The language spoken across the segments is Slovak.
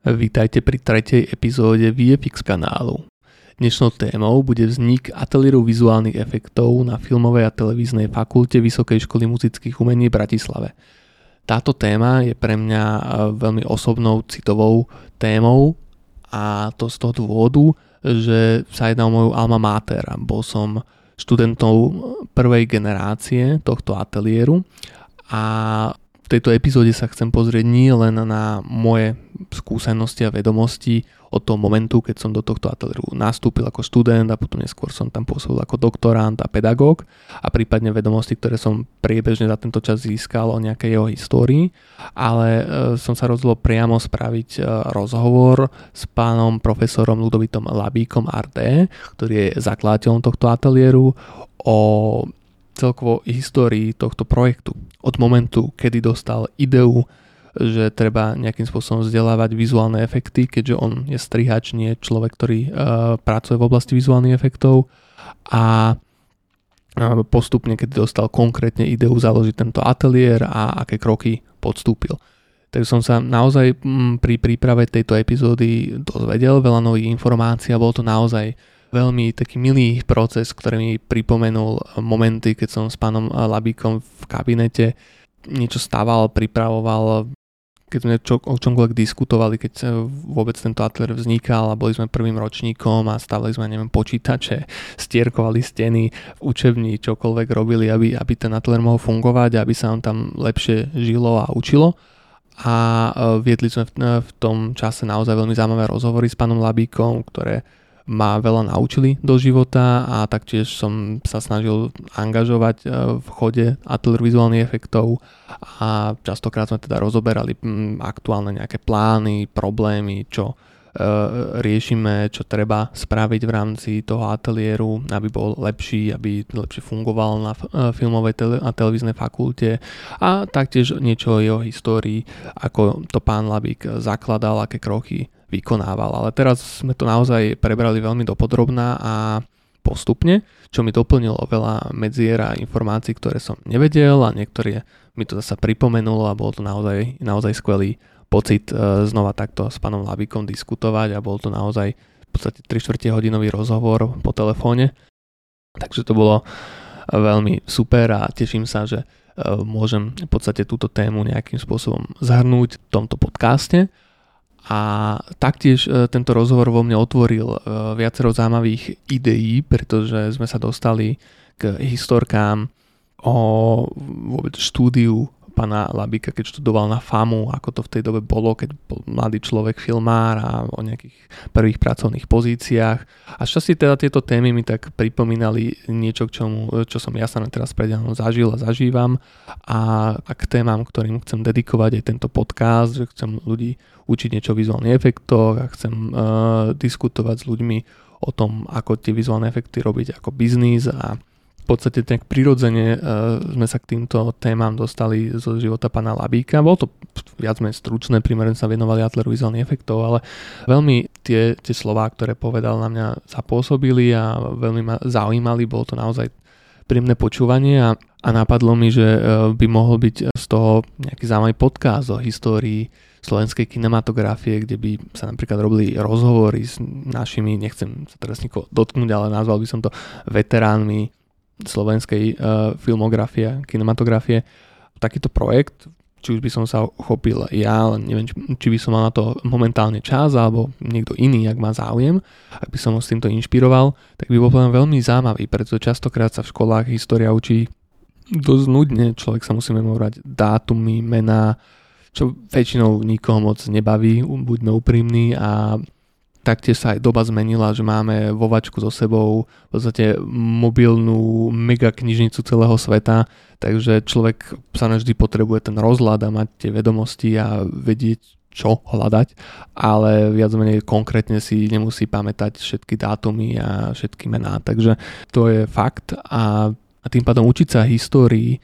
Vítajte pri tretej epizóde VFX kanálu. Dnešnou témou bude vznik ateliéru vizuálnych efektov na Filmovej a televíznej fakulte Vysokej školy muzických umení v Bratislave. Táto téma je pre mňa veľmi osobnou, citovou témou a to z toho dôvodu, že sa jedná o moju alma mater. Bol som študentom prvej generácie tohto ateliéru a v tejto epizóde sa chcem pozrieť nie len na moje skúsenosti a vedomosti od toho momentu, keď som do tohto ateliéru nastúpil ako študent a potom neskôr som tam pôsobil ako doktorant a pedagóg a prípadne vedomosti, ktoré som priebežne za tento čas získal o nejakej jeho histórii, ale som sa rozhodol priamo spraviť rozhovor s pánom profesorom Ľudovítom Labíkom RD, ktorý je zakladateľom tohto ateliéru, o celkovo histórii tohto projektu. Od momentu, kedy dostal ideu, že treba nejakým spôsobom vzdelávať vizuálne efekty, keďže on je strihač, nie človek, ktorý pracuje v oblasti vizuálnych efektov a postupne, keď dostal konkrétne ideu založiť tento ateliér a aké kroky podstúpil. Takže som sa naozaj pri príprave tejto epizódy dozvedel veľa nových informácií a bolo to naozaj veľmi taký milý proces, ktorý mi pripomenul momenty, keď som s pánom Labíkom v kabinete niečo stával, pripravoval, keď sme o čomkoľvek diskutovali, keď vôbec tento ateliér vznikal a boli sme prvým ročníkom a stavali sme, neviem, počítače, stierkovali steny, v učebni čokoľvek robili, aby ten ateliér mohol fungovať, aby sa on tam lepšie žilo a učilo. A viedli sme v tom čase naozaj veľmi zaujímavé rozhovory s pánom Labíkom, ktoré ma veľa naučili do života a taktiež som sa snažil angažovať v chode ateliéru vizuálnych efektov a častokrát sme teda rozoberali aktuálne nejaké plány, problémy, čo riešime, čo treba spraviť v rámci toho ateliéru, aby bol lepší, aby lepšie fungoval na Filmovej a televíznej fakulte a taktiež niečo o jeho histórii, ako to pán Labík zakladal, aké kroky vykonával, ale teraz sme to naozaj prebrali veľmi dopodrobná a postupne, čo mi doplnilo veľa medzier a informácií, ktoré som nevedel a niektoré mi to zasa pripomenulo a bolo to naozaj skvelý pocit znova takto s pánom Labíkom diskutovať a bol to naozaj v podstate 3/4 hodinový rozhovor po telefóne, takže to bolo veľmi super a teším sa, že môžem v podstate túto tému nejakým spôsobom zhrnúť v tomto podcaste. A taktiež tento rozhovor vo mne otvoril viacero zaujímavých ideí, pretože sme sa dostali k historkám o vôbec štúdiu pána Labíka, keď študoval na FAMU, ako to v tej dobe bolo, keď bol mladý človek filmár a o nejakých prvých pracovných pozíciách. A šťastie teda tieto témy mi tak pripomínali niečo, čo som ja sa teraz predávno zažil a zažívam a k témam, ktorým chcem dedikovať aj tento podcast, že chcem ľudí učiť niečo o vizuálnych efektoch a chcem diskutovať s ľuďmi o tom, ako tie vizuálne efekty robiť ako biznis a v podstate tak prirodzene sme sa k týmto témam dostali zo života pána Labíka. Bolo to viac menej stručné, primerne sa venovali ateliéru vizuálnych efektov, ale veľmi tie slová, ktoré povedal, na mňa zapôsobili a veľmi ma zaujímali. Bolo to naozaj príjemné počúvanie a napadlo mi, že by mohol byť z toho nejaký zaujímavý podcast o histórii slovenskej kinematografie, kde by sa napríklad robili rozhovory s našimi, nechcem sa teraz nikoho dotknúť, ale nazval by som to veteránmi slovenskej filmografie, kinematografie. Takýto projekt, či už by som sa chopil ja, ale neviem, či by som mal na to momentálne čas, alebo niekto iný, ak má záujem, ak by som ho s týmto inšpiroval, tak by bol veľmi zaujímavý, pretože častokrát sa v školách história učí dosť nudne, človek sa musí memorovať dátumy, mená, čo väčšinou nikoho moc nebaví, buďme úprimní a taktiež sa aj doba zmenila, že máme vo vačku so sebou v podstate mobilnú mega knižnicu celého sveta, takže človek sa vždy potrebuje ten rozhľad a mať tie vedomosti a vedieť, čo hľadať, ale viac menej konkrétne si nemusí pamätať všetky dátumy a všetky mená, takže to je fakt a tým pádom učiť sa histórii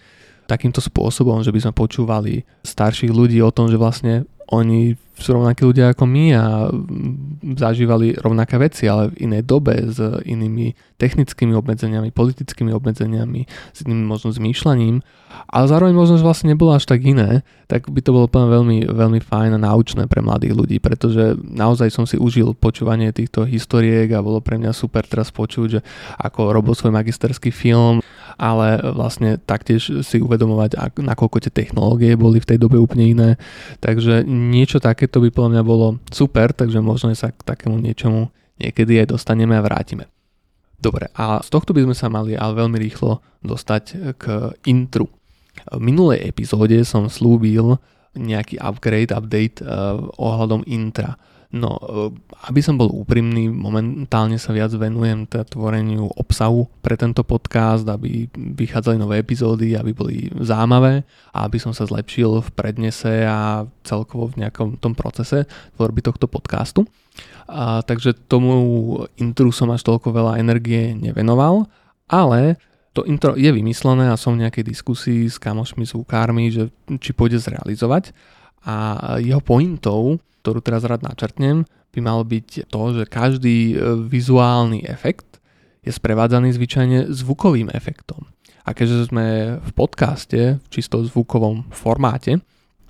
takýmto spôsobom, že by sme počúvali starších ľudí o tom, že vlastne oni sú rovnakí ľudia ako my a zažívali rovnaké veci, ale v inej dobe s inými technickými obmedzeniami, politickými obmedzeniami, s iným možno zmýšľaním, ale zároveň možno, že vlastne nebolo až tak iné, tak by to bolo veľmi, veľmi fajn a náučné pre mladých ľudí, pretože naozaj som si užil počúvanie týchto historiek a bolo pre mňa super teraz počuť, že ako robil svoj magisterský film, ale vlastne taktiež si uvedomovať, nakoľko tie technológie boli v tej dobe úplne iné, takže niečo takéto by podľa mňa bolo super, takže možno sa k takému niečomu niekedy aj dostaneme a vrátime. Dobre, a z tohto by sme sa mali ale veľmi rýchlo dostať k intru. V minulej epizóde som slúbil nejaký update ohľadom intra. No, aby som bol úprimný, momentálne sa viac venujem tvoreniu obsahu pre tento podcast, aby vychádzali nové epizódy, aby boli zaujímavé a aby som sa zlepšil v prednese a celkovo v nejakom tom procese tvorby tohto podcastu. Takže tomu intru som až toľko veľa energie nevenoval, ale to intro je vymyslené a som v nejakej diskusii s kamošmi, zvukármi, že či pôjde zrealizovať. A jeho pointou, ktorú teraz rád načrtnem, by mal byť to, že každý vizuálny efekt je sprevádzaný zvyčajne zvukovým efektom. A keďže sme v podcaste v čisto zvukovom formáte,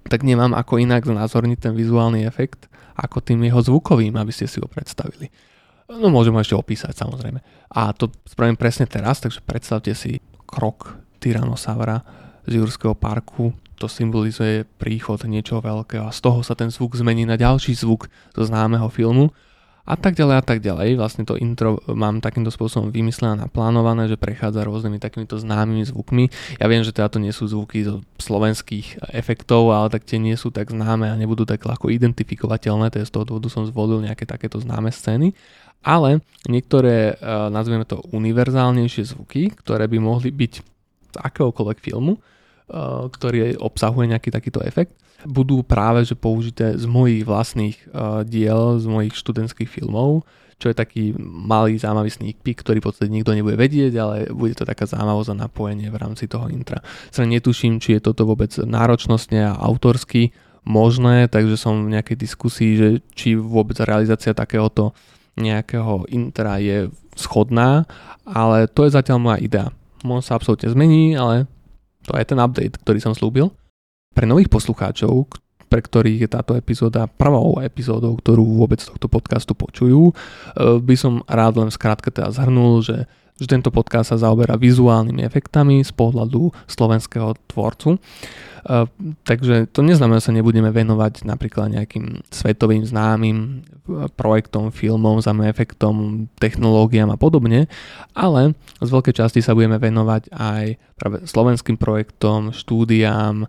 tak nemám ako inak znázorniť ten vizuálny efekt ako tým jeho zvukovým, aby ste si ho predstavili. No môžem ho ešte opísať samozrejme. A to spravím presne teraz, takže predstavte si krok tyranosaura z Jurského parku. To symbolizuje príchod niečoho veľkého a z toho sa ten zvuk zmení na ďalší zvuk zo známeho filmu a tak ďalej a tak ďalej. Vlastne to intro mám takýmto spôsobom vymyslené a naplánované, že prechádza rôznymi takýmito známymi zvukmi. Ja viem, že teda to nie sú zvuky zo slovenských efektov, ale tak tie nie sú tak známe a nebudú tak ľahko identifikovateľné, to je z toho dôvodu som zvolil nejaké takéto známe scény. Ale niektoré, nazveme to univerzálnejšie zvuky, ktoré by mohli byť z akéhokoľvek filmu, ktorý obsahuje nejaký takýto efekt, budú práve že použité z mojich vlastných diel, z mojich študentských filmov, čo je taký malý zaujímavý sneak peek, ktorý v podstate nikto nebude vedieť, ale bude to taká zaujímavosť a napojenie v rámci toho intra. Sa netuším, či je toto vôbec náročnostne a autorsky možné, takže som v nejakej diskusii, že či vôbec realizácia takéhoto nejakého intra je schodná, ale to je zatiaľ moja idea. Možno sa absolútne zmení, ale to je ten update, ktorý som slúbil. Pre nových poslucháčov, pre ktorých je táto epizóda prvou epizódou, ktorú vôbec tohto podcastu počujú, by som rád len skrátke teda zhrnul, že tento podcast sa zaoberá vizuálnymi efektami z pohľadu slovenského tvorcu. Takže to neznamená, že sa nebudeme venovať napríklad nejakým svetovým známym projektom, filmom, efektom, technológiám a podobne, ale z veľkej časti sa budeme venovať aj práve slovenským projektom, štúdiám,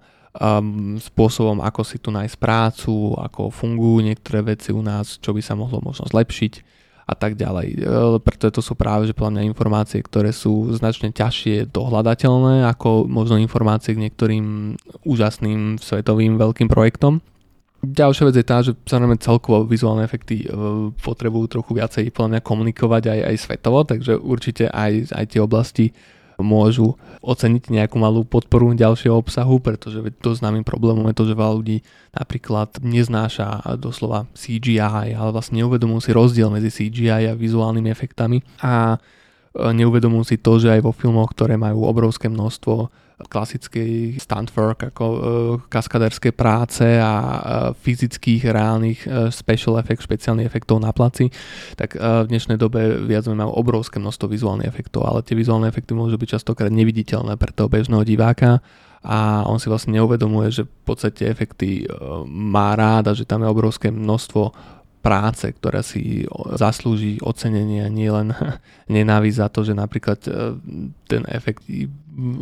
spôsobom, ako si tu nájsť prácu, ako fungujú niektoré veci u nás, čo by sa mohlo možno zlepšiť a tak ďalej. Preto to sú práve, že podľa mňa informácie, ktoré sú značne ťažšie dohľadateľné ako možno informácie k niektorým úžasným svetovým veľkým projektom. Ďalšia vec je tá, že samozrejme celkovo vizuálne efekty potrebujú trochu viacej podľa mňa komunikovať aj svetovo, takže určite aj tie oblasti môžu oceniť nejakú malú podporu ďalšieho obsahu, pretože to známym problémom je to, že veľa ľudí napríklad neznáša doslova CGI, ale vlastne neuvedomujú si rozdiel medzi CGI a vizuálnymi efektami a neuvedomujú si to, že aj vo filmoch, ktoré majú obrovské množstvo klasickej stunt work, ako kaskadérskej práce a fyzických, reálnych special effect, špeciálnych efektov na placi, tak v dnešnej dobe viac máme obrovské množstvo vizuálnych efektov, ale tie vizuálne efekty môžu byť častokrát neviditeľné pre toho bežného diváka a on si vlastne neuvedomuje, že v podstate efekty má rád a že tam je obrovské množstvo práce, ktorá si zaslúži ocenenie a nie len nenávisť za to, že napríklad ten efekt,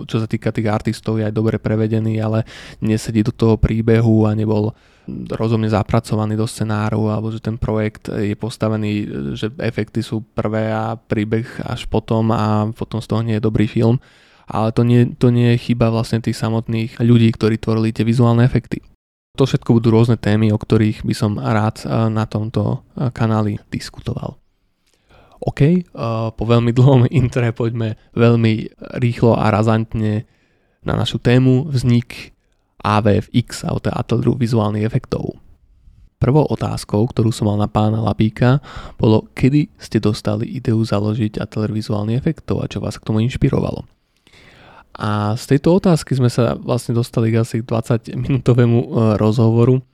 čo sa týka tých artistov, je aj dobre prevedený, ale nesedí do toho príbehu a nebol rozumne zapracovaný do scenáru, alebo že ten projekt je postavený, že efekty sú prvé a príbeh až potom a potom z toho nie je dobrý film. Ale to nie je chyba vlastne tých samotných ľudí, ktorí tvorili tie vizuálne efekty. To všetko budú rôzne témy, o ktorých by som rád na tomto kanáli diskutoval. OK, po veľmi dlhom intre poďme veľmi rýchlo a razantne na našu tému vznik AVFX, alebo ateliéru vizuálnych efektov. Prvou otázkou, ktorú som mal na pána Labíka, bolo, kedy ste dostali ideu založiť ateliér vizuálnych efektov a čo vás k tomu inšpirovalo. A z tejto otázky sme sa vlastne dostali k asi 20-minútovému rozhovoru,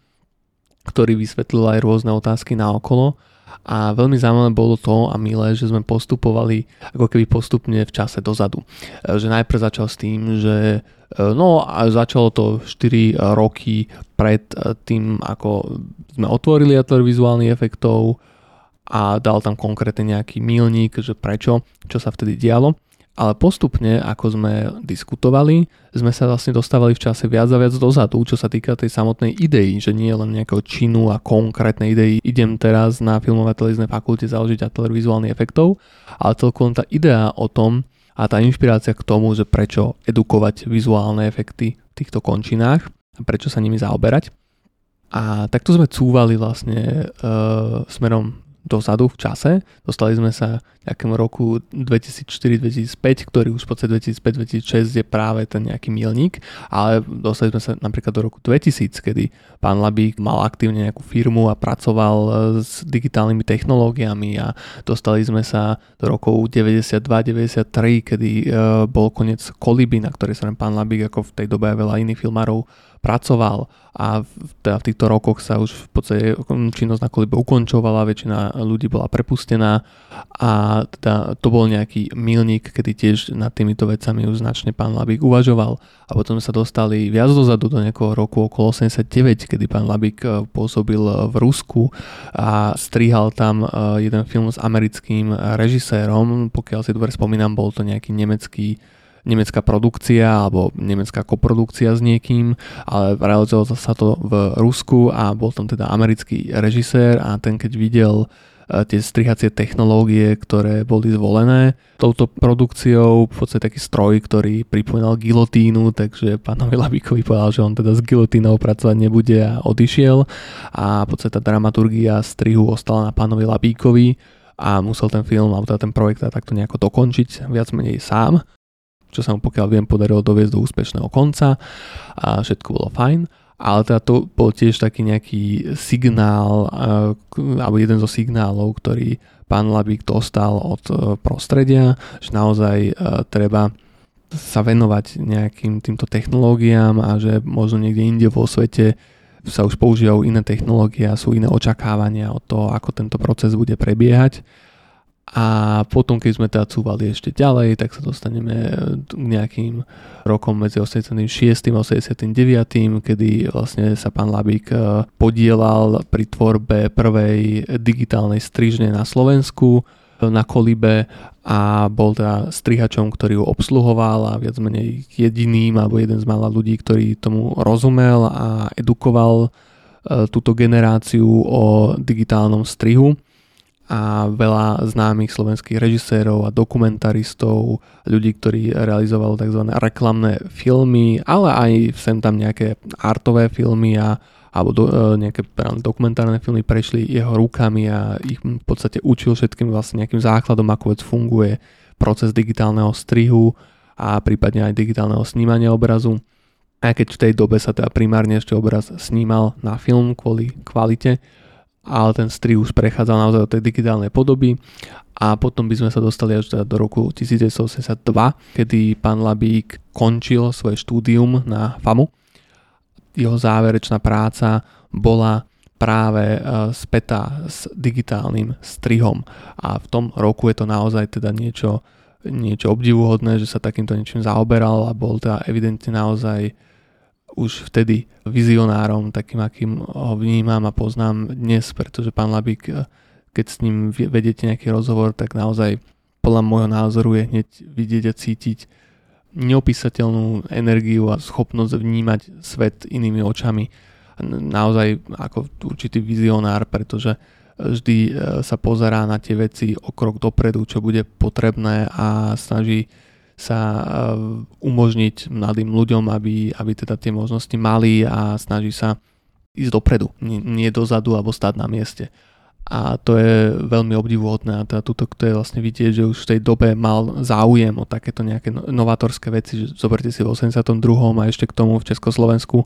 ktorý vysvetlil aj rôzne otázky naokolo. A veľmi zaujímavé bolo to a milé, že sme postupovali ako keby postupne v čase dozadu. Že najprv začal s tým, že začalo to 4 roky pred tým, ako sme otvorili ateliér vizuálnych efektov, a dal tam konkrétne nejaký milník, že prečo, čo sa vtedy dialo. Ale postupne, ako sme diskutovali, sme sa vlastne dostávali v čase viac a viac dozadu, čo sa týka tej samotnej idei, že nie len nejakého činu a konkrétnej idei. Idem teraz na Filmovej a televíznej fakulte založiť ateliér vizuálnych efektov, ale celkom tá idea o tom a tá inšpirácia k tomu, že prečo edukovať vizuálne efekty v týchto končinách a prečo sa nimi zaoberať. A takto sme cúvali vlastne smerom dozadu v čase. Dostali sme sa nejakému roku 2004-2005, ktorý už v podstate 2005-2006 je práve ten nejaký milník, ale dostali sme sa napríklad do roku 2000, kedy pán Labík mal aktívne nejakú firmu a pracoval s digitálnymi technológiami, a dostali sme sa do rokov 92-93, kedy bol koniec Koliby, na ktorej sa pán Labík, ako v tej dobe aj veľa iných filmárov, pracoval, a v týchto rokoch sa už v podstate činnosť na Kolibe ukončovala, väčšina ľudí bola prepustená, a teda to bol nejaký milník, kedy tiež nad týmito vecami už značne pán Labík uvažoval. A potom sa dostali viac dozadu do nejakého roku okolo 89, kedy pán Labík pôsobil v Rusku a strihal tam jeden film s americkým režisérom, pokiaľ si dobre spomínam, bol to nejaký nemecká produkcia alebo nemecká koprodukcia s niekým, ale realizoval sa to v Rusku a bol tam teda americký režisér, a ten keď videl tie strihacie technológie, ktoré boli zvolené touto produkciou, v podstate taký stroj, ktorý pripomínal gilotínu, takže pánovi Labíkovi povedal, že on teda s gilotínou pracovať nebude, a odišiel, a v podstate tá dramaturgia strihu ostala na pánovi Labíkovi a musel ten film alebo teda ten projekt takto nejako dokončiť viac menej sám, čo sa mu, pokiaľ viem, podarilo doviesť do úspešného konca, a všetko bolo fajn. Ale teda to bol tiež taký nejaký signál, alebo jeden zo signálov, ktorý pán Labík dostal od prostredia, že naozaj treba sa venovať nejakým týmto technológiám, a že možno niekde inde vo svete sa už používajú iné technológie a sú iné očakávania od toho, ako tento proces bude prebiehať. A potom, keď sme teda cúvali ešte ďalej, tak sa dostaneme k nejakým rokom medzi 86. a 89., kedy vlastne sa pán Labík podielal pri tvorbe prvej digitálnej strižne na Slovensku, na Kolibe, a bol teda strihačom, ktorý ju obsluhoval, a viac menej jediným alebo jeden z mála ľudí, ktorý tomu rozumel a edukoval túto generáciu o digitálnom strihu. A veľa známych slovenských režisérov a dokumentaristov, ľudí, ktorí realizovali tzv. Reklamné filmy, ale aj sem tam nejaké artové filmy nejaké dokumentárne filmy prešli jeho rukami, a ich v podstate učil všetkým vlastne nejakým základom, ako vec funguje proces digitálneho strihu a prípadne aj digitálneho snímania obrazu. Aj keď v tej dobe sa teda primárne ešte obraz snímal na film kvôli kvalite, ale ten strih už prechádzal naozaj do tej digitálnej podoby. A potom by sme sa dostali až do roku 1982, kedy pán Labík končil svoje štúdium na FAMU. Jeho záverečná práca bola práve spätá s digitálnym strihom, a v tom roku je to naozaj teda niečo obdivuhodné, že sa takýmto niečím zaoberal, a bol teda evidentne naozaj už vtedy vizionárom, takým, akým ho vnímam a poznám dnes, pretože pán Labík, keď s ním vedete nejaký rozhovor, tak naozaj podľa môjho názoru je hneď vidieť a cítiť neopísateľnú energiu a schopnosť vnímať svet inými očami. Naozaj ako určitý vizionár, pretože vždy sa pozerá na tie veci o krok dopredu, čo bude potrebné, a snaží sa umožniť mladým ľuďom, aby teda tie možnosti mali, a snaží sa ísť dopredu, nie dozadu alebo stáť na mieste. A to je veľmi obdivuhodné, a teda tuto je vlastne vidieť, že už v tej dobe mal záujem o takéto nejaké novátorské veci, že zoberte si v 82. a ešte k tomu v Československu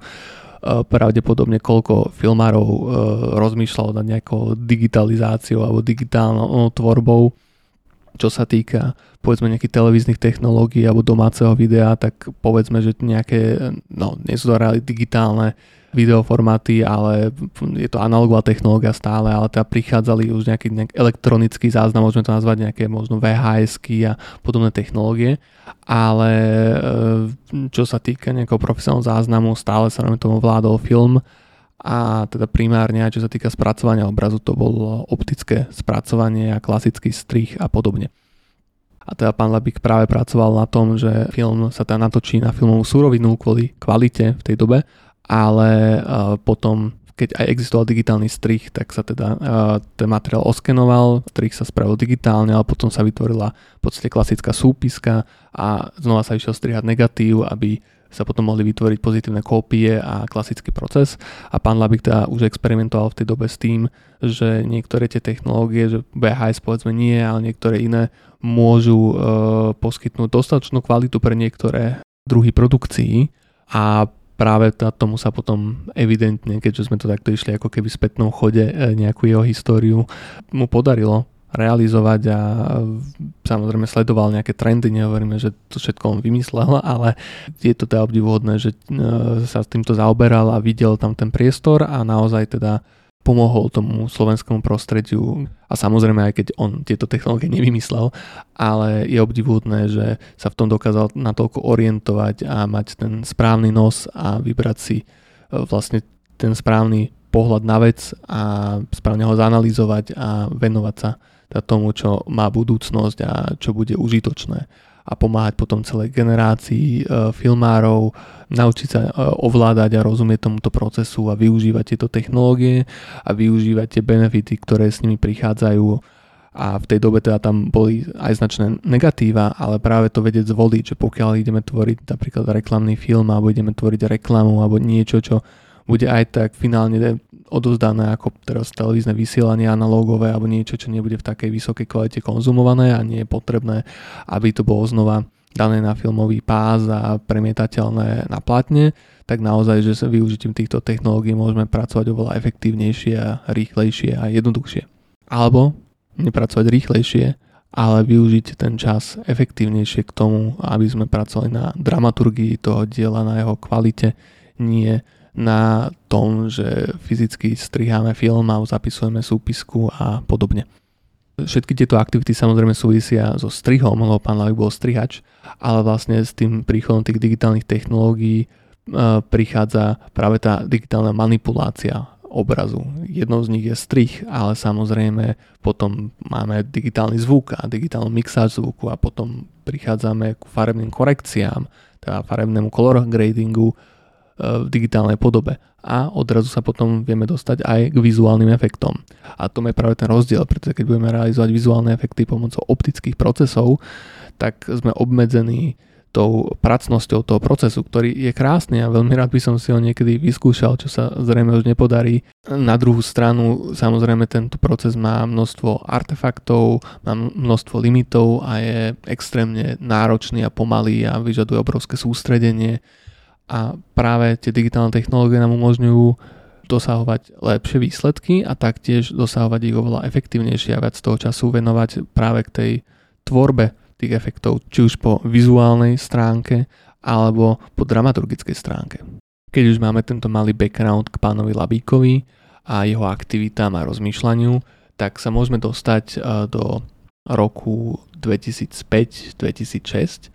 pravdepodobne koľko filmárov rozmýšľalo nad nejakou digitalizáciou alebo digitálnou tvorbou. Čo sa týka povedzme nejakých televíznych technológií alebo domáceho videa, tak povedzme, že nejaké, no nie sú to digitálne videoformáty, ale je to analogová technológia stále, ale teda prichádzali už nejaký elektronický záznam, môžeme to nazvať nejaké možno VHS-ky a podobné technológie, ale čo sa týka nejakého profesionálneho záznamu, stále sa nám tomu vládol film a teda primárne, čo sa týka spracovania obrazu, to bolo optické spracovanie a klasický strih a podobne. A teda pán Labík práve pracoval na tom, že film sa teda natočí na filmovú súrovinu kvôli kvalite v tej dobe, ale potom, keď aj existoval digitálny strih, tak sa teda ten materiál oskenoval, strih sa spravil digitálne, ale potom sa vytvorila v podstate klasická súpiska a znova sa išiel strihať negatív, aby sa potom mohli vytvoriť pozitívne kópie a klasický proces. A pán Labík teda už experimentoval v tej dobe s tým, že niektoré tie technológie, že VHS povedzme nie, ale niektoré iné môžu poskytnúť dostatočnú kvalitu pre niektoré druhy produkcií a práve tomu sa potom evidentne, keďže sme to takto išli ako keby v spätnom chode nejakú jeho históriu, mu podarilo realizovať a samozrejme sledoval nejaké trendy, nehovoríme, že to všetko on vymyslel, ale je to teda obdivuhodné, že sa s týmto zaoberal a videl tam ten priestor a naozaj teda pomohol tomu slovenskému prostrediu a samozrejme aj keď on tieto technológie nevymyslel, ale je obdivuhodné, že sa v tom dokázal natoľko orientovať a mať ten správny nos a vybrať si vlastne ten správny pohľad na vec a správne ho zanalýzovať a venovať sa tomu, čo má budúcnosť a čo bude užitočné a pomáhať potom celej generácii filmárov, naučiť sa ovládať a rozumieť tomuto procesu a využívať tieto technológie a využívať tie benefity, ktoré s nimi prichádzajú. A v tej dobe teda tam boli aj značné negatíva, ale práve to vedieť zvoliť, že pokiaľ ideme tvoriť napríklad reklamný film alebo ideme tvoriť reklamu alebo niečo, čo bude aj tak finálne odovzdané ako teraz televízne vysielanie analógové alebo niečo, čo nebude v takej vysokej kvalite konzumované a nie je potrebné, aby to bolo znova dané na filmový pás a premietateľné na platne, tak naozaj, že sa využitím týchto technológií môžeme pracovať oveľa efektívnejšie a rýchlejšie a jednoduchšie. Alebo nepracovať rýchlejšie, ale využiť ten čas efektívnejšie k tomu, aby sme pracovali na dramaturgii toho diela, na jeho kvalite, nie na tom, že fyzicky striháme film a zapisujeme súpisku a podobne. Všetky tieto aktivity samozrejme súvisia so strihom, lebo pán Labík bol strihač, ale vlastne s tým príchodom tých digitálnych technológií prichádza práve tá digitálna manipulácia obrazu. Jednou z nich je strih, ale samozrejme potom máme digitálny zvuk a digitálnu mixáž zvuku a potom prichádzame k farebným korekciám, teda farebnému color gradingu, v digitálnej podobe a odrazu sa potom vieme dostať aj k vizuálnym efektom. A to je práve ten rozdiel, pretože keď budeme realizovať vizuálne efekty pomocou optických procesov, tak sme obmedzení tou pracnosťou toho procesu, ktorý je krásny a veľmi rád by som si ho niekedy vyskúšal, čo sa zrejme už nepodarí. Na druhú stranu samozrejme tento proces má množstvo artefaktov, má množstvo limitov a je extrémne náročný a pomalý a vyžaduje obrovské sústredenie. A práve tie digitálne technológie nám umožňujú dosahovať lepšie výsledky a taktiež dosahovať ich oveľa efektívnejšie a viac toho času venovať práve k tej tvorbe tých efektov, či už po vizuálnej stránke alebo po dramaturgickej stránke. Keď už máme tento malý background k pánovi Labíkovi a jeho aktivitám a rozmýšľaniu, tak sa môžeme dostať do roku 2005-2006,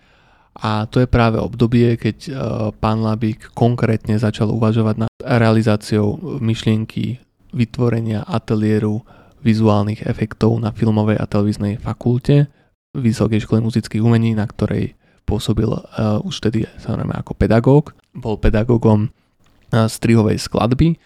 a to je práve obdobie, keď pán Labík konkrétne začal uvažovať nad realizáciou myšlienky vytvorenia ateliéru vizuálnych efektov na Filmovej a televíznej fakulte Vysokej školy muzických umení, na ktorej pôsobil už vtedy samozrejme ako pedagóg. Bol pedagógom strihovej skladby.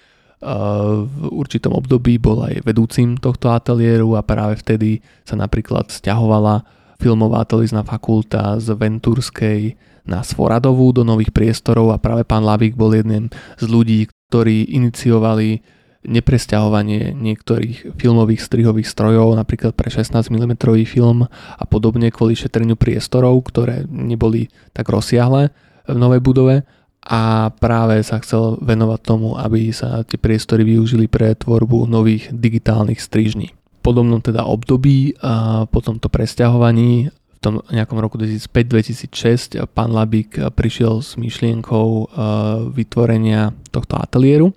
V určitom období bol aj vedúcim tohto ateliéru a práve vtedy sa napríklad sťahovala Filmová a televízna fakulta z Ventúrskej na Svoradovú do nových priestorov a práve pán Labík bol jedným z ľudí, ktorí iniciovali nepresťahovanie niektorých filmových strihových strojov, napríklad pre 16 mm film a podobne kvôli šetreniu priestorov, ktoré neboli tak rozsiahle v novej budove a práve sa chcel venovať tomu, aby sa tie priestory využili pre tvorbu nových digitálnych strižní. V podobnom teda období a po tomto presťahovaní v tom nejakom roku 2005-2006 pán Labík prišiel s myšlienkou vytvorenia tohto ateliéru,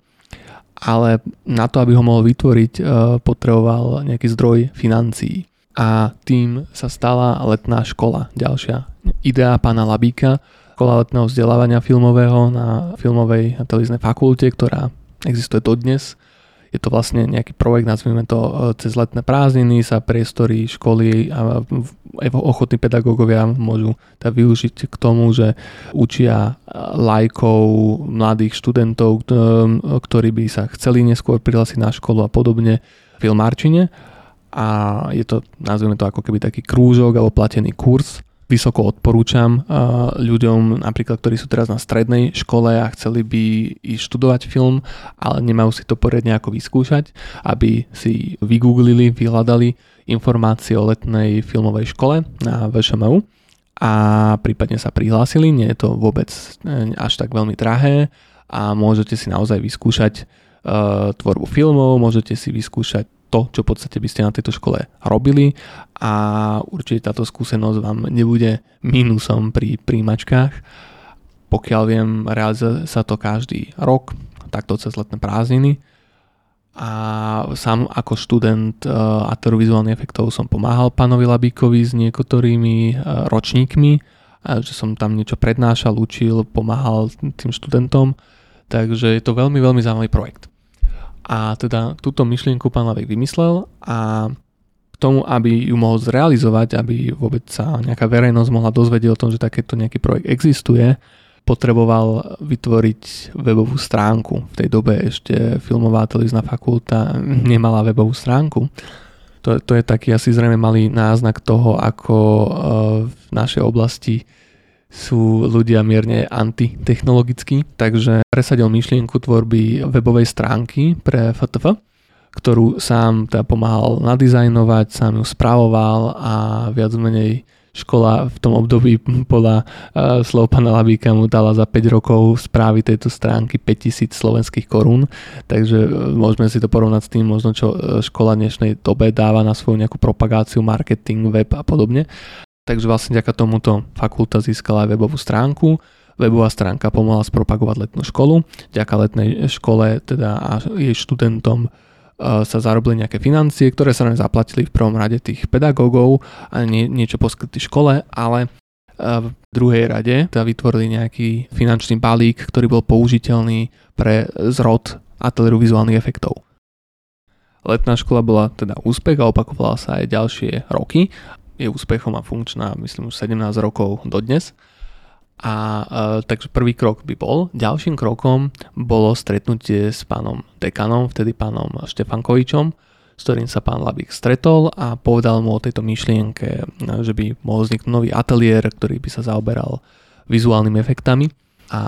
ale na to, aby ho mohol vytvoriť, potreboval nejaký zdroj financií. A tým sa stala letná škola, ďalšia idea pána Labíka, škola letného vzdelávania filmového na Filmovej a televíznej fakulte, ktorá existuje dodnes. Je to vlastne nejaký projekt, nazvime to, cez letné prázdniny sa priestory školy a ochotní pedagógovia môžu využiť k tomu, že učia laikov, mladých študentov, ktorí by sa chceli neskôr prihlásiť na školu a podobne, filmárčine. A je to, nazvime to, ako keby taký krúžok alebo platený kurz. Vysoko odporúčam ľuďom, napríklad, ktorí sú teraz na strednej škole a chceli by ísť študovať film, ale nemajú si to poriadne ako vyskúšať, aby si vygooglili, vyhľadali informácie o letnej filmovej škole na VŠMU a prípadne sa prihlásili. Nie je to vôbec až tak veľmi drahé a môžete si naozaj vyskúšať tvorbu filmov, môžete si vyskúšať to, čo v podstate by ste na tejto škole robili a určite táto skúsenosť vám nebude mínusom pri príjmačkách. Pokiaľ viem, realizuje sa to každý rok, takto cez letné prázdniny. A sám ako študent audiovizuálnych efektov som pomáhal pánovi Labíkovi s niektorými ročníkmi, že som tam niečo prednášal, učil, pomáhal tým študentom, takže je to veľmi, veľmi zaujímavý projekt. A teda túto myšlienku pán Labík vymyslel a k tomu, aby ju mohol zrealizovať, aby vôbec sa nejaká verejnosť mohla dozvedieť o tom, že takéto nejaký projekt existuje, potreboval vytvoriť webovú stránku. V tej dobe ešte Filmová a televízna fakulta nemala webovú stránku. To je taký asi zrejme malý náznak toho, ako v našej oblasti sú ľudia mierne antitechnologickí, takže presadil myšlienku tvorby webovej stránky pre FTF, ktorú sám teda pomáhal nadizajnovať, sám ju spravoval a viac menej škola v tom období podľa slov pana Labíka mu dala za 5 rokov správy tejto stránky 5000 slovenských korún, takže môžeme si to porovnať s tým, možno čo škola dnešnej dobe dáva na svoju nejakú propagáciu, marketing, web a podobne. Takže vlastne vďaka tomuto fakulta získala aj webovú stránku. Webová stránka pomohla spropagovať letnú školu. Vďaka letnej škole teda a jej študentom sa zarobili nejaké financie, ktoré sa nám zaplatili v prvom rade tých pedagógov a niečo poskytli škole, ale v druhej rade teda vytvorili nejaký finančný balík, ktorý bol použiteľný pre zrod ateliéru vizuálnych efektov. Letná škola bola teda úspech a opakovala sa aj ďalšie roky. Je úspechom a funkčná, myslím, už 17 rokov dodnes. A takže prvý krok by bol. Ďalším krokom bolo stretnutie s pánom dekanom, vtedy pánom Štefankovičom, s ktorým sa pán Labík stretol a povedal mu o tejto myšlienke, že by mohol vzniknúť nový ateliér, ktorý by sa zaoberal vizuálnymi efektami. A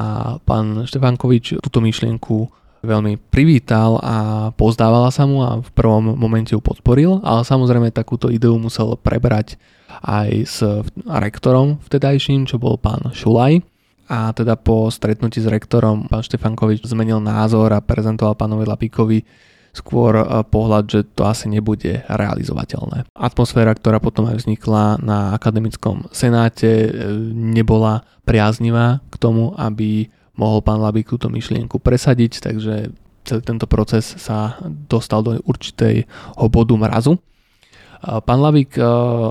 pán Štefankovič túto myšlienku veľmi privítal a pozdávala sa mu a v prvom momente ju podporil, ale samozrejme takúto ideu musel prebrať aj s rektorom vtedajším, čo bol pán Šulaj. A teda po stretnutí s rektorom pán Štefankovič zmenil názor a prezentoval pánovi Labíkovi skôr pohľad, že to asi nebude realizovateľné. Atmosféra, ktorá potom aj vznikla na akademickom senáte, nebola priaznivá k tomu, aby mohol pán Labík túto myšlienku presadiť, takže celý tento proces sa dostal do určitého bodu mrazu. Pán Labík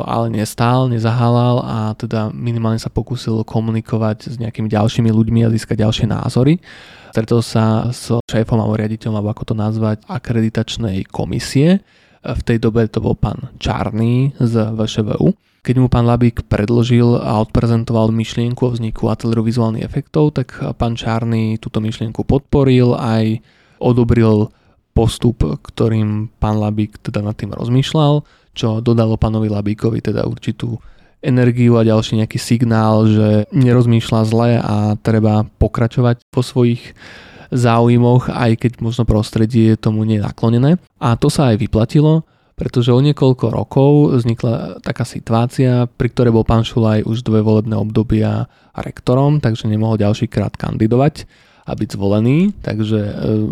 ale nestál, nezahálal a teda minimálne sa pokúsil komunikovať s nejakými ďalšími ľuďmi a získať ďalšie názory. Stretol sa s šéfom alebo riaditeľom, alebo ako to nazvať, akreditačnej komisie. V tej dobe to bol pán Čarný z VŠVU. Keď mu pán Labík predložil a odprezentoval myšlienku o vzniku ateliéru vizuálnych efektov, tak pán Čarný túto myšlienku podporil aj odobril postup, ktorým pán Labík teda nad tým rozmýšľal, čo dodalo pánovi Labíkovi teda určitú energiu a ďalší nejaký signál, že nerozmýšľa zle a treba pokračovať po svojich záujmoch, aj keď možno prostredie tomu nie je naklonené. A to sa aj vyplatilo. pretože o niekoľko rokov vznikla taká situácia, pri ktorej bol pán Šulaj už 2 volebné obdobia rektorom, takže nemohol ďalšíkrát kandidovať a byť zvolený, takže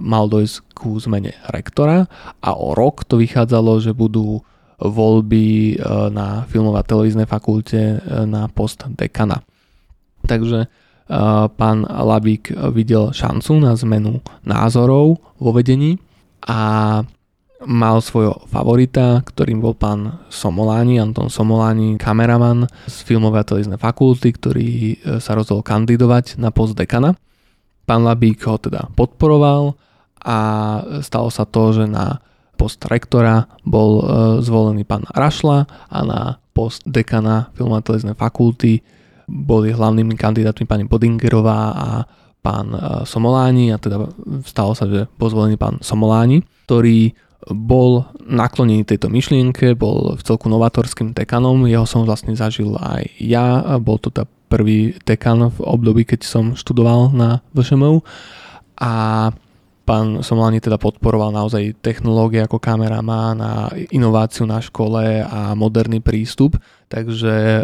mal dojsť ku zmene rektora a o rok to vychádzalo, že budú voľby na Filmovej a televíznej fakulte na post dekana. Takže pán Labík videl šancu na zmenu názorov vo vedení a mal svojho favorita, ktorým bol pán Somoláni, Anton Somoláni, kameraman z Filmovej a televíznej fakulty, ktorý sa rozhodol kandidovať na post dekana. Pán Labík ho teda podporoval a stalo sa to, že na post rektora bol zvolený pán Rašla a na post dekana Filmovej a televíznej fakulty boli hlavnými kandidátmi pani Bodingerová a pán Somoláni, a teda stalo sa, že bol zvolený pán Somoláni, ktorý bol naklonený tejto myšlienke, bol vcelku novatorským dekanom, jeho som vlastne zažil aj ja, bol to tá prvý dekan v období, keď som študoval na VŠMU, a pán Somoláni teda podporoval naozaj technológie ako kameraman a inováciu na škole a moderný prístup, takže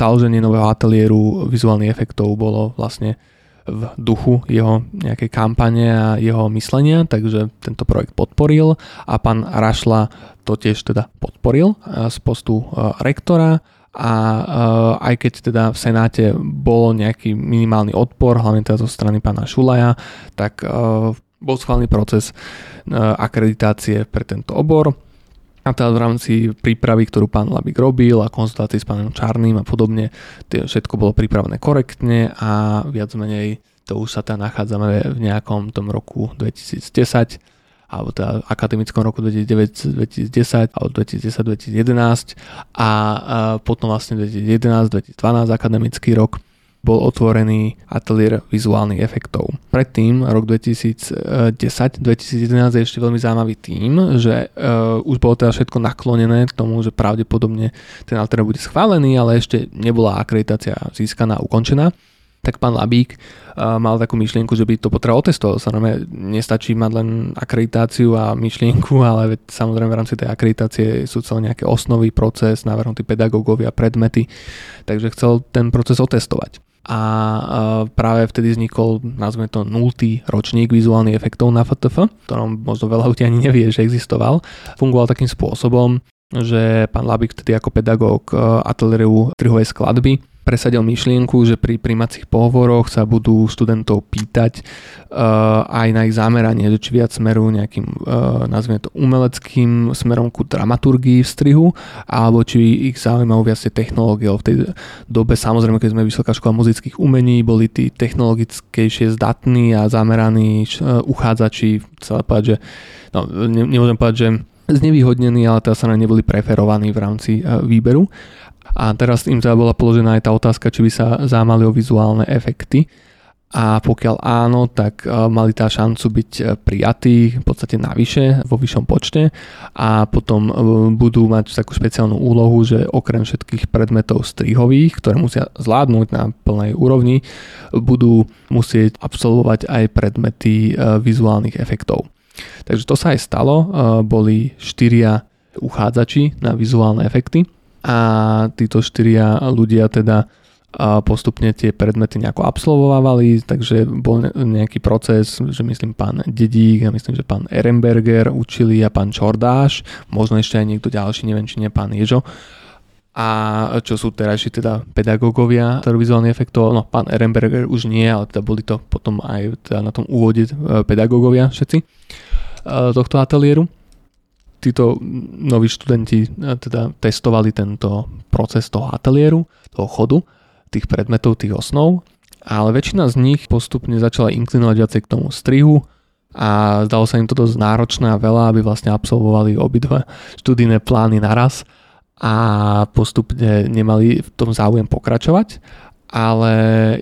založenie nového ateliéru vizuálnych efektov bolo vlastne v duchu jeho nejakej kampane a jeho myslenia, takže tento projekt podporil a pán Rašla to tiež teda podporil z postu rektora, a aj keď teda v senáte bol nejaký minimálny odpor, hlavne teda zo strany pána Šulaja, tak bol schválený proces akreditácie pre tento obor. A teda v rámci prípravy, ktorú pán Labík robil a konzultácií s pánom Čarným a podobne, všetko bolo pripravené korektne a viac menej to už sa teda nachádzame v nejakom tom roku 2010, alebo teda akademickom roku 2009-2010 alebo 2010-2011, a potom vlastne 2011-2012 akademický rok bol otvorený ateliér vizuálnych efektov. Predtým, rok 2010-2011 je ešte veľmi zaujímavý tým, že už bolo teda všetko naklonené k tomu, že pravdepodobne ten ateliér bude schválený, ale ešte nebola akreditácia získaná, ukončená. Tak pán Labík mal takú myšlienku, že by to potreboval otestovať. Samozrejme, nestačí mať len akreditáciu a myšlienku, ale samozrejme v rámci tej akreditácie sú celé nejaké osnovy, proces, navrhnutí pedagógovia, predmety, takže chcel ten proces otestovať. A práve vtedy vznikol, nazvime to, 0. ročník vizuálnych efektov na FTF, ktorom možno veľa ľudí ani nevie, že existoval. Fungoval takým spôsobom, že pán Labík vtedy ako pedagóg ateliéru trhovej skladby presadil myšlienku, že pri prijímacích pohovoroch sa budú študentov pýtať aj na ich zameranie, že či viac smerujú nejakým, nazvime to, umeleckým smerom ku dramaturgii v strihu, alebo či ich zaujímajú viac technológie. V tej dobe, samozrejme, keď sme Vysoká škola muzických umení, boli tí technologickejšie zdatní a zameraní uchádzači, chcem povedať, že nemôžem povedať, že znevýhodnení, ale teda sa neboli preferovaní v rámci výberu. A teraz im teda bola položená aj tá otázka, či by sa zámali o vizuálne efekty, a pokiaľ áno, tak mali tá šancu byť prijatí v podstate navyše, vo vyššom počte, a potom budú mať takú špeciálnu úlohu, že okrem všetkých predmetov strihových, ktoré musia zvládnuť na plnej úrovni, budú musieť absolvovať aj predmety vizuálnych efektov. Takže to sa aj stalo, boli 4 uchádzači na vizuálne efekty a títo 4 ľudia teda postupne tie predmety nejako absolvovávali, takže bol nejaký proces, že myslím pán Dedík a myslím, že pán Ehrenberger učili a pán Čordáš, možno ešte aj niekto ďalší, neviem, či nie pán Ježov. A čo sú terajší teda pedagógovia vizuálnych efektov, no pán Remberger už nie, ale teda boli to potom aj teda na tom úvode pedagógovia všetci tohto ateliéru. Títo noví študenti teda testovali tento proces toho ateliéru, toho chodu, tých predmetov, tých osnov, ale väčšina z nich postupne začala inklinovať viacej k tomu strihu a zdalo sa im to dosť náročné a veľa, aby vlastne absolvovali obidva študijné plány naraz, a postupne nemali v tom záujem pokračovať, ale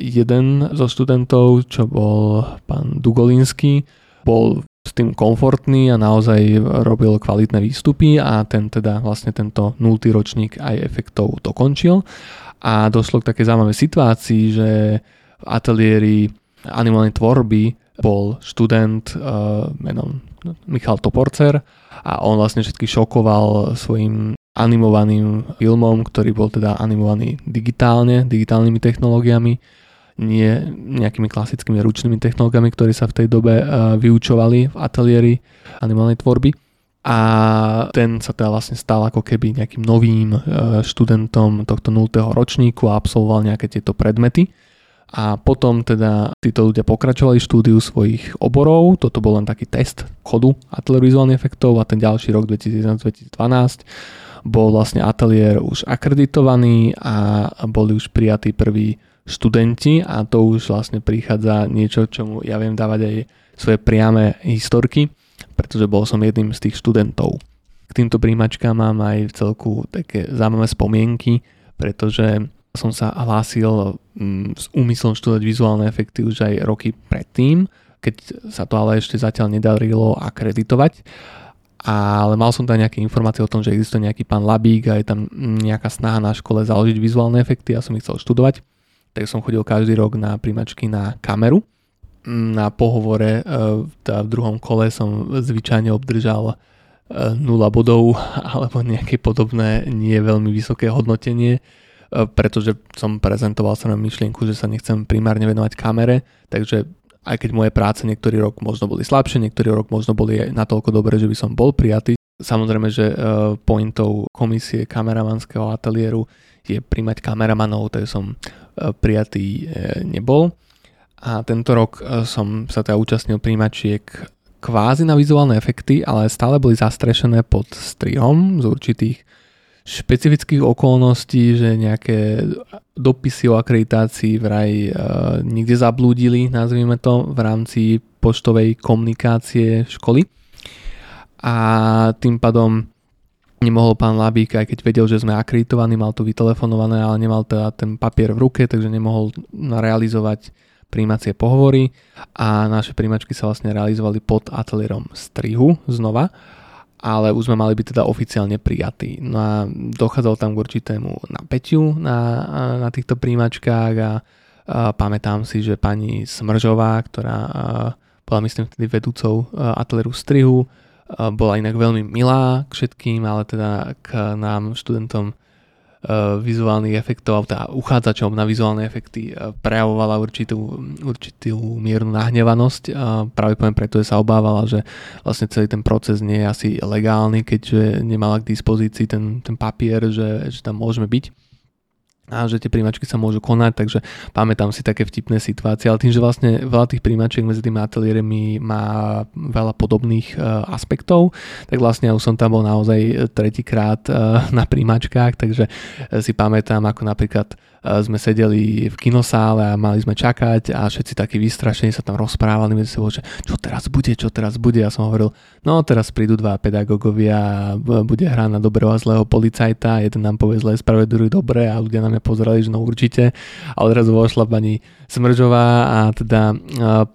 jeden zo študentov, čo bol pán Dugolínsky, bol s tým komfortný a naozaj robil kvalitné výstupy, a ten teda vlastne tento 0. ročník aj efektov dokončil a došlo k takej zaujímavej situácii, že v ateliéri animálnej tvorby bol študent menom Michal Toporcer a on vlastne všetky šokoval svojim animovaným filmom, ktorý bol teda animovaný digitálnymi technológiami, nie nejakými klasickými ručnými technológiami, ktoré sa v tej dobe vyučovali v ateliéri animálnej tvorby. A ten sa teda vlastne stal ako keby nejakým novým študentom tohto 0. ročníku a absolvoval nejaké tieto predmety. A potom teda títo ľudia pokračovali štúdiu svojich oborov, toto bol len taký test chodu ateliéru efektov a ten ďalší rok 2011-2012 bol vlastne ateliér už akreditovaný a boli už prijatí prví študenti a to už vlastne prichádza niečo, čomu ja viem dávať aj svoje priame historky, pretože bol som jedným z tých študentov. K týmto príjimačkám mám aj v celku také zaujímavé spomienky, pretože som sa hlásil s úmyslom študovať vizuálne efekty už aj roky predtým, keď sa to ale ešte zatiaľ nedarilo akreditovať. Ale mal som tam nejaké informácie o tom, že existuje nejaký pán Labík a je tam nejaká snaha na škole založiť vizuálne efekty a som ich chcel študovať. Tak som chodil každý rok na príjmačky na kameru. Na pohovore v druhom kole som zvyčajne obdržal 0 bodov alebo nejaké podobné nie veľmi vysoké hodnotenie, pretože som prezentoval sa na myšlienku, že sa nechcem primárne venovať kamere, takže aj keď moje práce niektorý rok možno boli slabšie, niektorý rok možno boli natoľko dobré, že by som bol prijatý. Samozrejme, že pointou komisie kameramanského ateliéru je príjmať kameramanov, takže som prijatý nebol. A tento rok som sa teda účastnil príjmačiek kvázi na vizuálne efekty, ale stále boli zastrešené pod strihom z určitých špecifických okolností, že nejaké dopisy o akreditácii vraj niekde zablúdili, nazvime to, v rámci poštovej komunikácie školy. A tým pádom nemohol pán Labík, aj keď vedel, že sme akreditovaní, mal to vytelefonované, ale nemal teda ten papier v ruke, takže nemohol realizovať príjmacie pohovory a naše príjmačky sa vlastne realizovali pod ateliérom strihu znova, ale už sme mali byť teda oficiálne prijatí. No a dochádzalo tam k určitému napätiu na týchto príjmačkách a pamätám si, že pani Smržová, ktorá bola myslím vtedy vedúcou ateliéru strihu, bola inak veľmi milá k všetkým, ale teda k nám študentom vizuálnych efektov, teda uchádzačom na vizuálne efekty prejavovala určitú mieru nahnevanosť. Práve poviem preto, že sa obávala, že vlastne celý ten proces nie je asi legálny, keďže nemala k dispozícii ten papier, že tam môžeme byť a že tie príjmačky sa môžu konať, takže pamätám si také vtipné situácie, ale tým, že vlastne veľa tých príjmačiek medzi tými ateliérmi má veľa podobných aspektov, tak vlastne už som tam bol naozaj tretíkrát na príjmačkách, takže si pamätám, ako napríklad sme sedeli v kinosále a mali sme čakať a všetci takí vystrašení sa tam rozprávali medzi sebou, že čo teraz bude a som hovoril, no teraz prídu dva pedagógovia, bude hra na dobrého a zlého policajta, jeden nám povie zlé sprave, druhý dobre a ľudia na mňa pozerali, že no určite a odrazu vošla pani Smržová a teda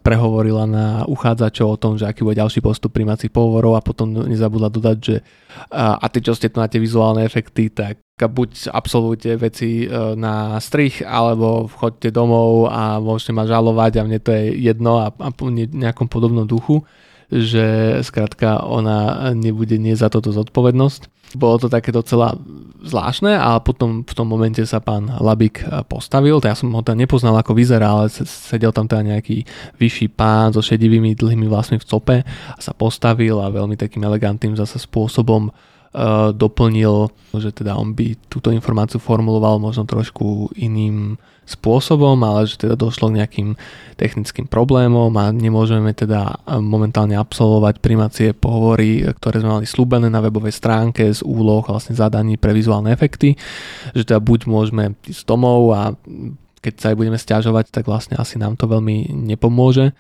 prehovorila na uchádzačov o tom, že aký bude ďalší postup príjmacích pohovorov a potom nezabudla dodať, že a ty čo ste tu na tie vizuálne efekty, tak buď absolvujte veci na strih, alebo chodte domov a môžete ma žalovať a mne to je jedno a po nejakom podobnom duchu, že skrátka ona nebude nie za toto zodpovednosť. Bolo to také docela zvláštne, ale potom v tom momente sa pán Labík postavil, ja som ho tam nepoznal, ako vyzerá, ale sedel tam teda nejaký vyšší pán so šedivými dlhými vlasmi v cope a sa postavil a veľmi takým elegantným zase spôsobom doplnil, že teda on by túto informáciu formuloval možno trošku iným spôsobom, ale že teda došlo k nejakým technickým problémom a nemôžeme teda momentálne absolvovať prijímacie pohovory, ktoré sme mali slúbené na webovej stránke z úloh vlastne zadaní pre vizuálne efekty, že teda buď môžeme ísť domov a keď sa aj budeme sťažovať, tak vlastne asi nám to veľmi nepomôže,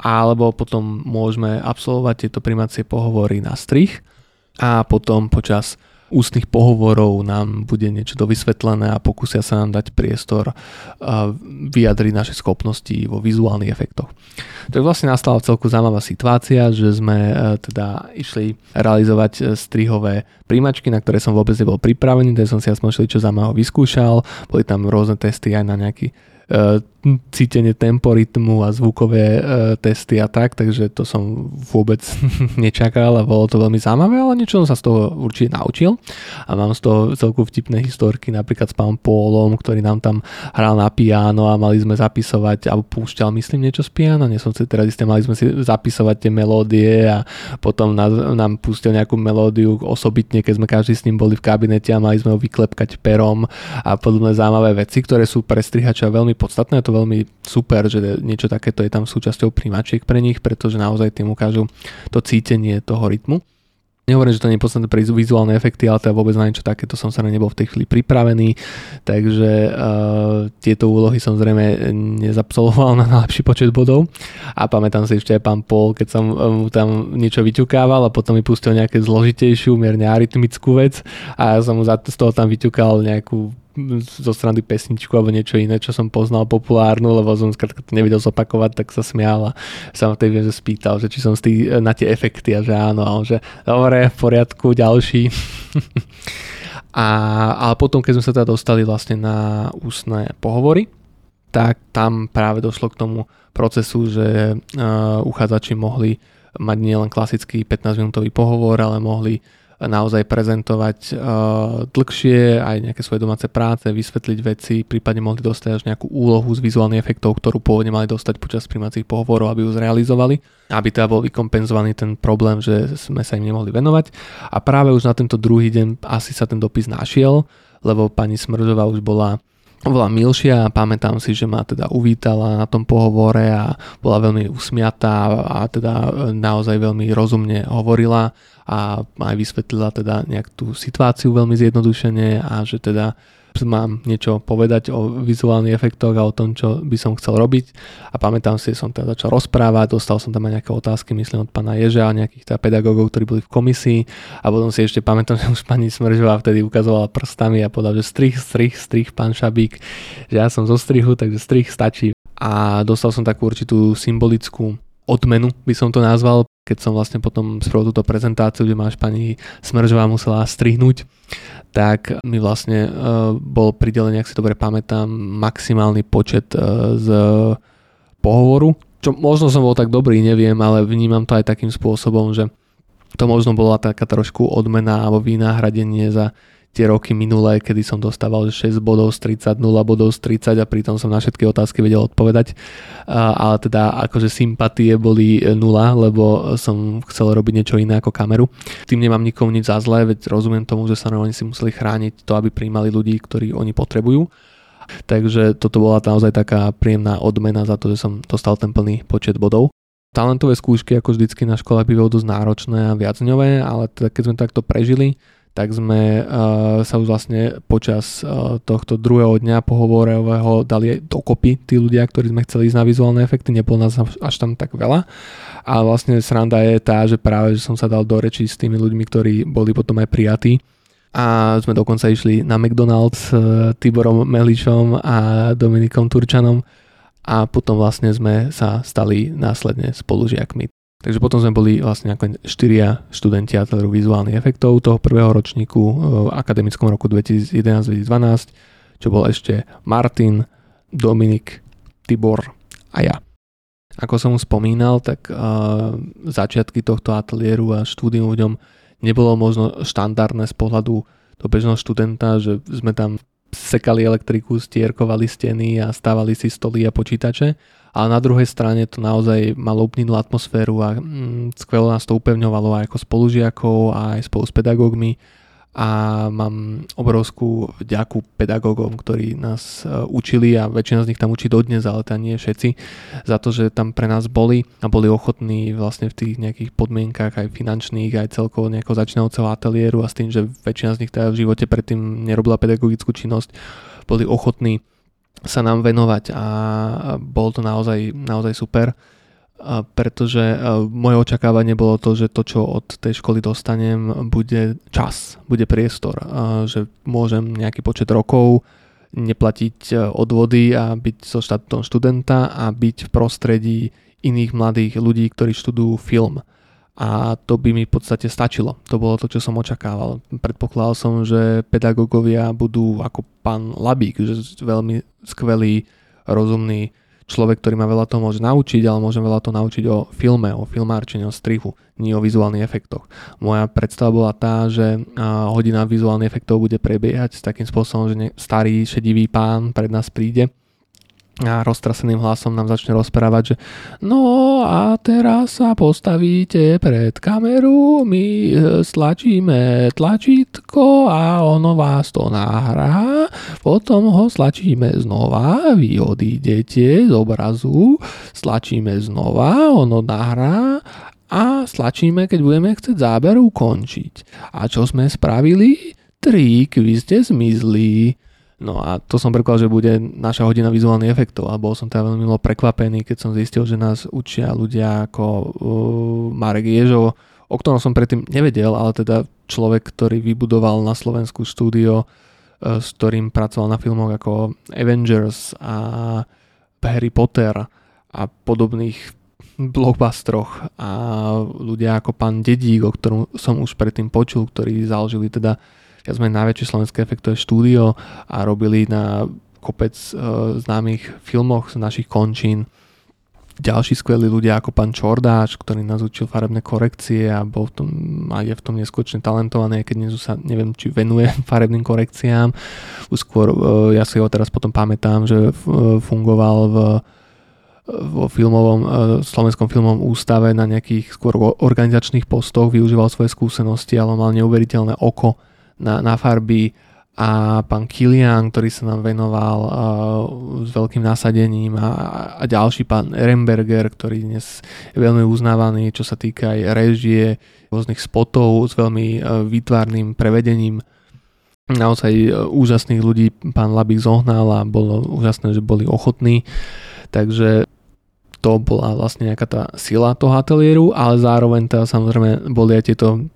alebo potom môžeme absolvovať tieto prijímacie pohovory na strih a potom počas ústnych pohovorov nám bude niečo dovysvetlené a pokúsia sa nám dať priestor vyjadriť naše schopnosti vo vizuálnych efektoch. Tak vlastne nastala celku zaujímavá situácia, že sme teda išli realizovať strihové príjmačky, na ktoré som vôbec nebol pripravený, takže som si aspoň čo zaujímavého vyskúšal, boli tam rôzne testy aj na nejaký cítenie temporytmu a zvukové testy a tak, takže to som vôbec nečakal a bolo to veľmi zaujímavé, ale niečo som sa z toho určite naučil a mám z toho celku vtipné historky, napríklad s pánom Pólom, ktorý nám tam hral na piano a mali sme zapisovať, alebo púšťal myslím niečo z piana, nie som si teraz isté, mali sme si zapisovať tie melódie a potom nám pustil nejakú melódiu osobitne, keď sme každý s ním boli v kabinete a mali sme ho vyklepkať perom a podobné zaujímavé veci, ktoré sú pre strihača veľmi podstatné. Je to veľmi super, že niečo takéto je tam súčasťou primačiek pre nich, pretože naozaj tým ukážu to cítenie toho rytmu. Nehovorím, že to nie je podstatné pre vizuálne efekty, ale teda vôbec na niečo takéto som sa nebol v tej chvíli pripravený, takže tieto úlohy som zrejme nezabsolvoval na najlepší počet bodov a pamätám si ešte aj pán Pól, keď som mu tam niečo vyťukával a potom mi pustil nejaké zložitejšiu, mierne arytmickú vec a som mu z toho tam vyťukal nejakú zo strany pesničku alebo niečo iné, čo som poznal populárnu, lebo som skrátka to nevedel zopakovať, tak sa smial a sa ma tej spýtal, že či som na tie efekty a že áno, a on že dobre, v poriadku, ďalší. Ale potom, keď sme sa teda dostali vlastne na ústne pohovory, tak tam práve došlo k tomu procesu, že uchádzači mohli mať nielen klasický 15-minútový pohovor, ale mohli naozaj prezentovať dlhšie aj nejaké svoje domáce práce, vysvetliť veci, prípadne mohli dostať až nejakú úlohu z vizuálnych efektov, ktorú pôvodne mali dostať počas prijímacích pohovorov, aby ju zrealizovali, aby teda bol vykompenzovaný ten problém, že sme sa im nemohli venovať. A práve už na tento druhý deň asi sa ten dopis našiel, lebo pani Smržová už bola oveľa milšia a pamätám si, že ma teda uvítala na tom pohovore a bola veľmi usmiatá a teda naozaj veľmi rozumne hovorila a aj vysvetlila teda nejak tú situáciu veľmi zjednodušene a že teda mám niečo povedať o vizuálnych efektoch a o tom, čo by som chcel robiť a pamätám si, že som teda začal rozprávať, dostal som tam aj nejaké otázky, myslím od pána Ježa a nejakých teda pedagógov, ktorí boli v komisii a potom si ešte pamätám, že už pani Smržová vtedy ukazovala prstami a povedal, že strih, pán Šabík, že ja som zo strihu, takže strih stačí a dostal som takú určitú symbolickú odmenu, by som to nazval, keď som vlastne potom spravil túto prezentáciu, kde máš pani Smržová musela strihnúť, tak mi vlastne bol pridelený, ak si dobre pamätám, maximálny počet z pohovoru, čo možno som bol tak dobrý, neviem, ale vnímam to aj takým spôsobom, že to možno bola taká trošku odmena alebo vynahradenie za tie roky minulé, kedy som dostával 6 bodov z 30, 0 bodov z 30 a pritom som na všetky otázky vedel odpovedať. Ale teda akože sympatie boli 0, lebo som chcel robiť niečo iné ako kameru. Tým nemám nikomu nič za zlé, veď rozumiem tomu, že sa oni si museli chrániť to, aby prijímali ľudí, ktorí oni potrebujú. Takže toto bola naozaj taká príjemná odmena za to, že som dostal ten plný počet bodov. Talentové skúšky ako vždycky na školách bývajú dosť náročné a viacňové, ale teda keď sme takto prežili, tak sme sa už vlastne počas tohto druhého dňa pohovorového dali dokopy tí ľudia, ktorí sme chceli ísť na vizuálne efekty, nebolo nás až tam tak veľa. A vlastne sranda je tá, že práve že som sa dal do reči s tými ľuďmi, ktorí boli potom aj prijatí. A sme dokonca išli na McDonald's s Tiborom Meličom a Dominikom Turčanom a potom vlastne sme sa stali následne spolužiakmi. Takže potom sme boli vlastne ako 4 študenti ateliéru vizuálnych efektov toho prvého ročníku v akademickom roku 2011-2012, čo bol ešte Martin, Dominik, Tibor a ja. Ako som už spomínal, tak začiatky tohto ateliéru a štúdium v ňom nebolo možno štandardné z pohľadu toho bežného študenta, že sme tam sekali elektriku, stierkovali steny a stávali si stoly a počítače. Ale na druhej strane to naozaj malo úplnú atmosféru a skvelo nás to upevňovalo aj ako spolužiakov a aj spolu s pedagógmi a mám obrovskú vďaku pedagógom, ktorí nás učili a väčšina z nich tam učí dodnes, ale teda nie všetci, za to, že tam pre nás boli a boli ochotní vlastne v tých nejakých podmienkach aj finančných, aj celkovo nejakého začínajúceho ateliéru a s tým, že väčšina z nich teda v živote predtým nerobila pedagogickú činnosť, boli ochotní sa nám venovať a bol to naozaj super, pretože moje očakávanie bolo to, že to, čo od tej školy dostanem, bude čas, bude priestor, že môžem nejaký počet rokov neplatiť odvody a byť so štátom študenta a byť v prostredí iných mladých ľudí, ktorí študujú film. A to by mi v podstate stačilo. To bolo to, čo som očakával. Predpokladal som, že pedagógovia budú ako pán Labík, že veľmi skvelí rozumný človek, ktorý ma veľa toho môže naučiť, ale môžem veľa toho naučiť o filme, o filmárčine, o strihu, nie o vizuálnych efektoch. Moja predstava bola tá, že hodina vizuálnych efektov bude prebiehať s takým spôsobom, že starý šedivý pán pred nás príde a roztraseným hlasom nám začne rozprávať, že no a teraz sa postavíte pred kameru, my stlačíme tlačítko a ono vás to nahrá, potom ho stlačíme znova, vy odídete z obrazu, stlačíme znova, ono nahrá a stlačíme, keď budeme chcieť záber ukončiť. A čo sme spravili? Trik, vy ste zmizli. No a to som prekladal, že bude naša hodina vizuálnych efektov a bol som teda veľmi milo prekvapený, keď som zistil, že nás učia ľudia ako Marek Ježov, o ktorom som predtým nevedel, ale teda človek, ktorý vybudoval na Slovensku štúdio, s ktorým pracoval na filmoch ako Avengers a Harry Potter a podobných blockbustroch, a ľudia ako pán Dedík, o ktorom som už predtým počul, ktorí založili teda sme najväčšie slovenské efektové štúdio a robili na kopec známych filmoch z našich končín. Ďalší skvelí ľudia ako pán Čordáš, ktorý nás učil farebné korekcie a bol v tom, a je v tom neskutočne talentovaný, keď dnes sa neviem, či venuje farebným korekciám. Už skôr, ja si ho teraz potom pamätám, že fungoval vo filmovom, Slovenskom filmovom ústave na nejakých skôr organizačných postoch, využíval svoje skúsenosti, ale mal neuveriteľné oko na farby. A pán Kilián, ktorý sa nám venoval s veľkým nasadením, a ďalší pán Remberger, ktorý dnes je veľmi uznávaný, čo sa týka aj režie, rôznych spotov s veľmi výtvarným prevedením. Naozaj úžasných ľudí pán Labík zohnal a bolo úžasné, že boli ochotní. Takže to bola vlastne nejaká tá sila toho ateliéru, ale zároveň teda samozrejme boli aj tieto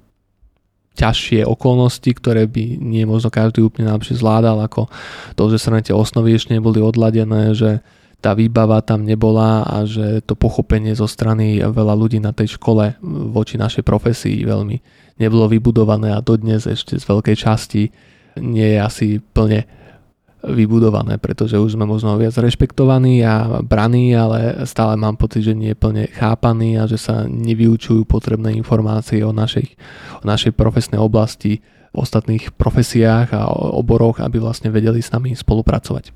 ťažšie okolnosti, ktoré by nie možno každý úplne najlepšie zvládal, ako to, že sa na tie osnovy ešte neboli odladené, že tá výbava tam nebola a že to pochopenie zo strany veľa ľudí na tej škole voči našej profesii veľmi nebolo vybudované a dodnes ešte z veľkej časti nie je asi plne vybudované, pretože už sme možno viac rešpektovaní a braní, ale stále mám pocit, že nie je plne chápaní a že sa nevyučujú potrebné informácie o našej profesnej oblasti v ostatných profesiách a oboroch, aby vlastne vedeli s nami spolupracovať.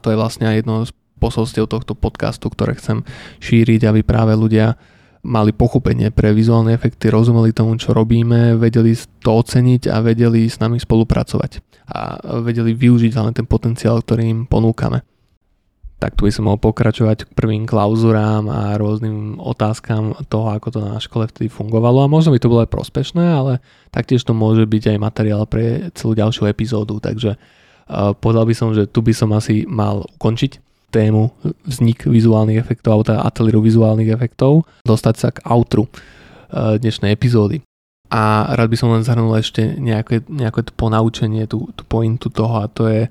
To je vlastne jedno z posolstiev tohto podcastu, ktoré chcem šíriť, aby práve ľudia mali pochopenie pre vizuálne efekty, rozumeli tomu, čo robíme, vedeli to oceniť a vedeli s nami spolupracovať a vedeli využiť hlavne ten potenciál, ktorý im ponúkame. Tak tu by som mohol pokračovať k prvým klauzurám a rôznym otázkam toho, ako to na škole vtedy fungovalo, a možno by to bolo aj prospešné, ale taktiež to môže byť aj materiál pre celú ďalšiu epizódu, takže povedal by som, že tu by som asi mal ukončiť tému vznik vizuálnych efektov alebo teda ateliéru vizuálnych efektov, dostať sa k outru dnešnej epizódy. A rád by som len zhrnul ešte nejaké ponaučenie, tú pointu toho, a to je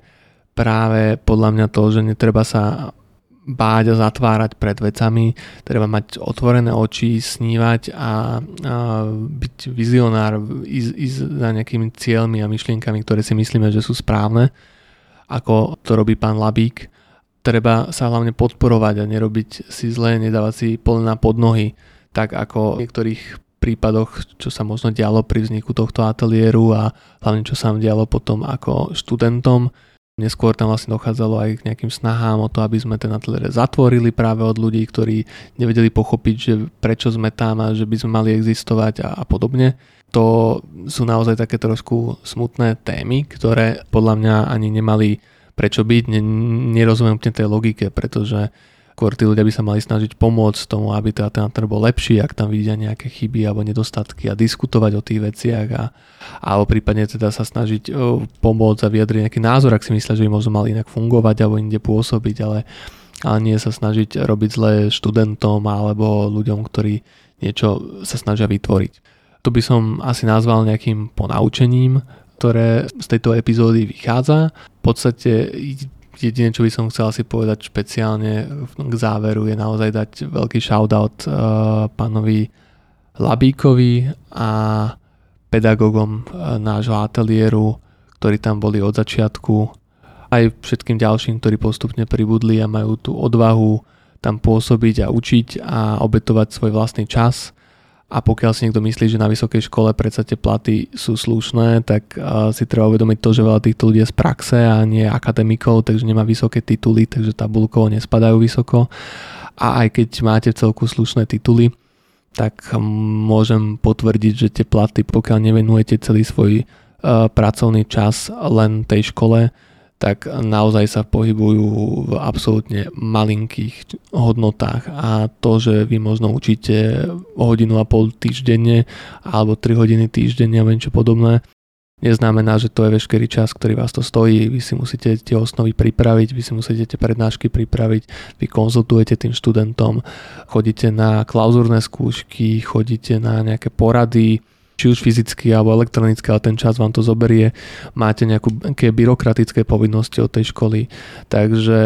práve podľa mňa to, že netreba sa báť a zatvárať pred vecami, treba mať otvorené oči, snívať a byť vizionár, ísť za nejakými cieľmi a myšlienkami, ktoré si myslíme, že sú správne, ako to robí pán Labík. Treba sa hlavne podporovať a nerobiť si zle, nedávať si polená pod nohy, tak ako v niektorých prípadoch, čo sa možno dialo pri vzniku tohto ateliéru a hlavne čo sa dialo potom ako študentom. Neskôr tam vlastne dochádzalo aj k nejakým snahám o to, aby sme ten ateliér zatvorili práve od ľudí, ktorí nevedeli pochopiť, že prečo sme tam a že by sme mali existovať a podobne. To sú naozaj také trošku smutné témy, ktoré podľa mňa ani nemali prečo byť, nerozumiem úplne tej logike, pretože skôr tí ľudia by sa mali snažiť pomôcť tomu, aby teda ten ateliér bol lepší, ak tam vidia nejaké chyby alebo nedostatky, a diskutovať o tých veciach a prípadne teda sa snažiť pomôcť a vyjadriť nejaký názor, ak si myslia, že by možno mal inak fungovať alebo inde pôsobiť, ale nie sa snažiť robiť zle študentom alebo ľuďom, ktorí niečo sa snažia vytvoriť. To by som asi nazval nejakým ponaučením, ktoré z tejto epizódy vychádza. V podstate jedine, čo by som chcel si povedať špeciálne k záveru, je naozaj dať veľký shoutout pánovi Labíkovi a pedagógom nášho ateliéru, ktorí tam boli od začiatku aj všetkým ďalším, ktorí postupne pribudli a majú tú odvahu tam pôsobiť a učiť a obetovať svoj vlastný čas. A pokiaľ si niekto myslí, že na vysokej škole predsa tie platy sú slušné, tak si treba uvedomiť to, že veľa týchto ľudí je z praxe a nie akademikov, takže nemá vysoké tituly, takže tabuľkovo nespadajú vysoko. A aj keď máte celku slušné tituly, tak môžem potvrdiť, že tie platy, pokiaľ nevenujete celý svoj pracovný čas len tej škole, tak naozaj sa pohybujú v absolútne malinkých hodnotách a to, že vy možno učíte hodinu a pol týždenne alebo 3 hodiny týždenne alebo niečo podobné, neznamená, že to je veškerý čas, ktorý vás to stojí. Vy si musíte tie osnovy pripraviť, vy si musíte tie prednášky pripraviť, vy konzultujete tým študentom, chodíte na klauzúrne skúšky, chodíte na nejaké porady, či už fyzicky alebo elektronicky, ale ten čas vám to zoberie, máte nejaké byrokratické povinnosti od tej školy, takže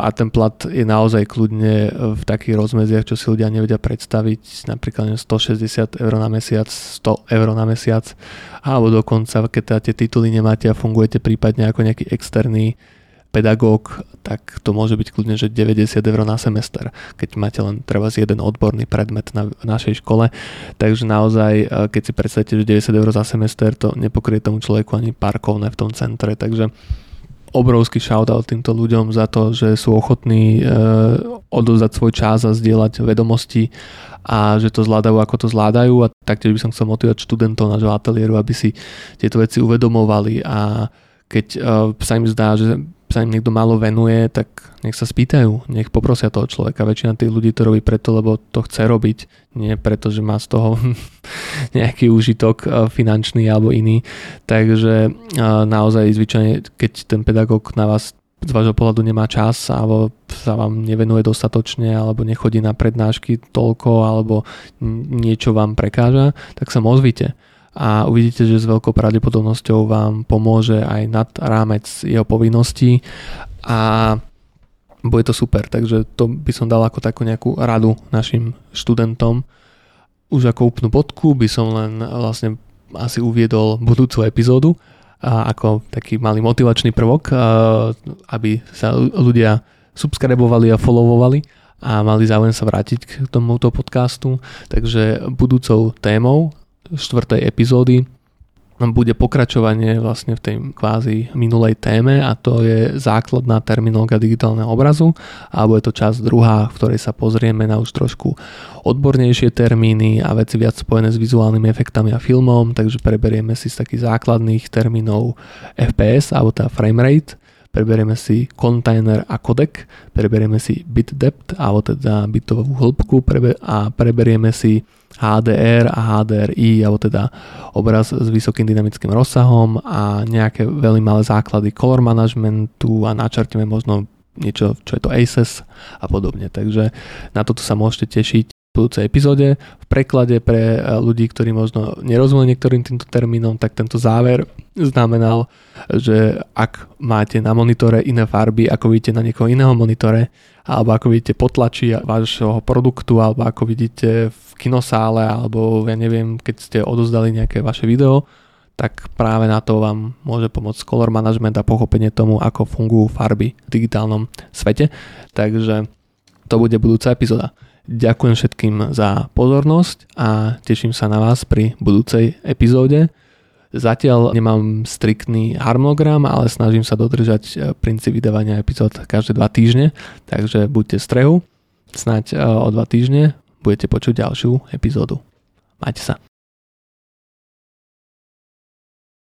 a ten plat je naozaj kľudne v takých rozmedziach, čo si ľudia nevedia predstaviť, napríklad 160 eur na mesiac, 100 eur na mesiac, alebo dokonca, keď tie tituly nemáte a fungujete prípadne ako nejaký externý pedagóg, tak to môže byť kľudne, že 90 eur na semester, keď máte len treba z jeden odborný predmet na našej škole. Takže naozaj, keď si predstavíte, že 90 eur za semester, to nepokrie tomu človeku ani parkovné v tom centre. Takže obrovský shoutout týmto ľuďom za to, že sú ochotní odovzdať svoj čas a zdieľať vedomosti a že to zvládajú, ako to zvládajú. A taktiež by som chcel motivovať študentov nášho ateliéru, aby si tieto veci uvedomovali a keď sa im zdá, že sa im niekto málo venuje, tak nech sa spýtajú, nech poprosia toho človeka. Väčšina tých ľudí to robí preto, lebo to chce robiť, nie preto, že má z toho nejaký úžitok finančný alebo iný. Takže naozaj zvyčajne, keď ten pedagóg na vás z vášho pohľadu nemá čas alebo sa vám nevenuje dostatočne alebo nechodí na prednášky toľko alebo niečo vám prekáža, tak sa mu ozvite. A uvidíte, že s veľkou pravdepodobnosťou vám pomôže aj nad rámec jeho povinností a bude to super. Takže to by som dal ako takú nejakú radu našim študentom. Už ako úplnú bodku by som len vlastne asi uviedol budúcu epizódu ako taký malý motivačný prvok, aby sa ľudia subscribovali a followovali a mali záujem sa vrátiť k tomuto podcastu. Takže budúcou témou 4. epizódy bude pokračovanie vlastne v tej kvázi minulej téme a to je základná terminológia digitálneho obrazu alebo je to časť 2, v ktorej sa pozrieme na už trošku odbornejšie termíny a veci viac spojené s vizuálnymi efektami a filmom, takže preberieme si z takých základných termínov FPS alebo teda frame rate, preberieme si kontajner a kodek, preberieme si bit depth alebo teda bitovú hĺbku a preberieme si HDR a HDRI, alebo teda obraz s vysokým dynamickým rozsahom a nejaké veľmi malé základy color managementu a načrtíme možno niečo, čo je to ACES a podobne. Takže na toto sa môžete tešiť v budúcej epizóde. V preklade pre ľudí, ktorí možno nerozumeli niektorým týmto termínom, tak tento záver znamenal, že ak máte na monitore iné farby, ako vidíte na niekoho iného monitore, alebo ako vidíte potlačí vášho produktu, alebo ako vidíte v kinosále, alebo ja neviem, keď ste odozdali nejaké vaše video, tak práve na to vám môže pomôcť color management a pochopenie tomu, ako fungujú farby v digitálnom svete. Takže to bude budúca epizóda. Ďakujem všetkým za pozornosť a teším sa na vás pri budúcej epizóde. Zatiaľ nemám striktný harmonogram, ale snažím sa dodržať princíp vydávania epizód každé 2 týždne, takže buďte v strehu, snáď o 2 týždne budete počuť ďalšiu epizódu. Majte sa.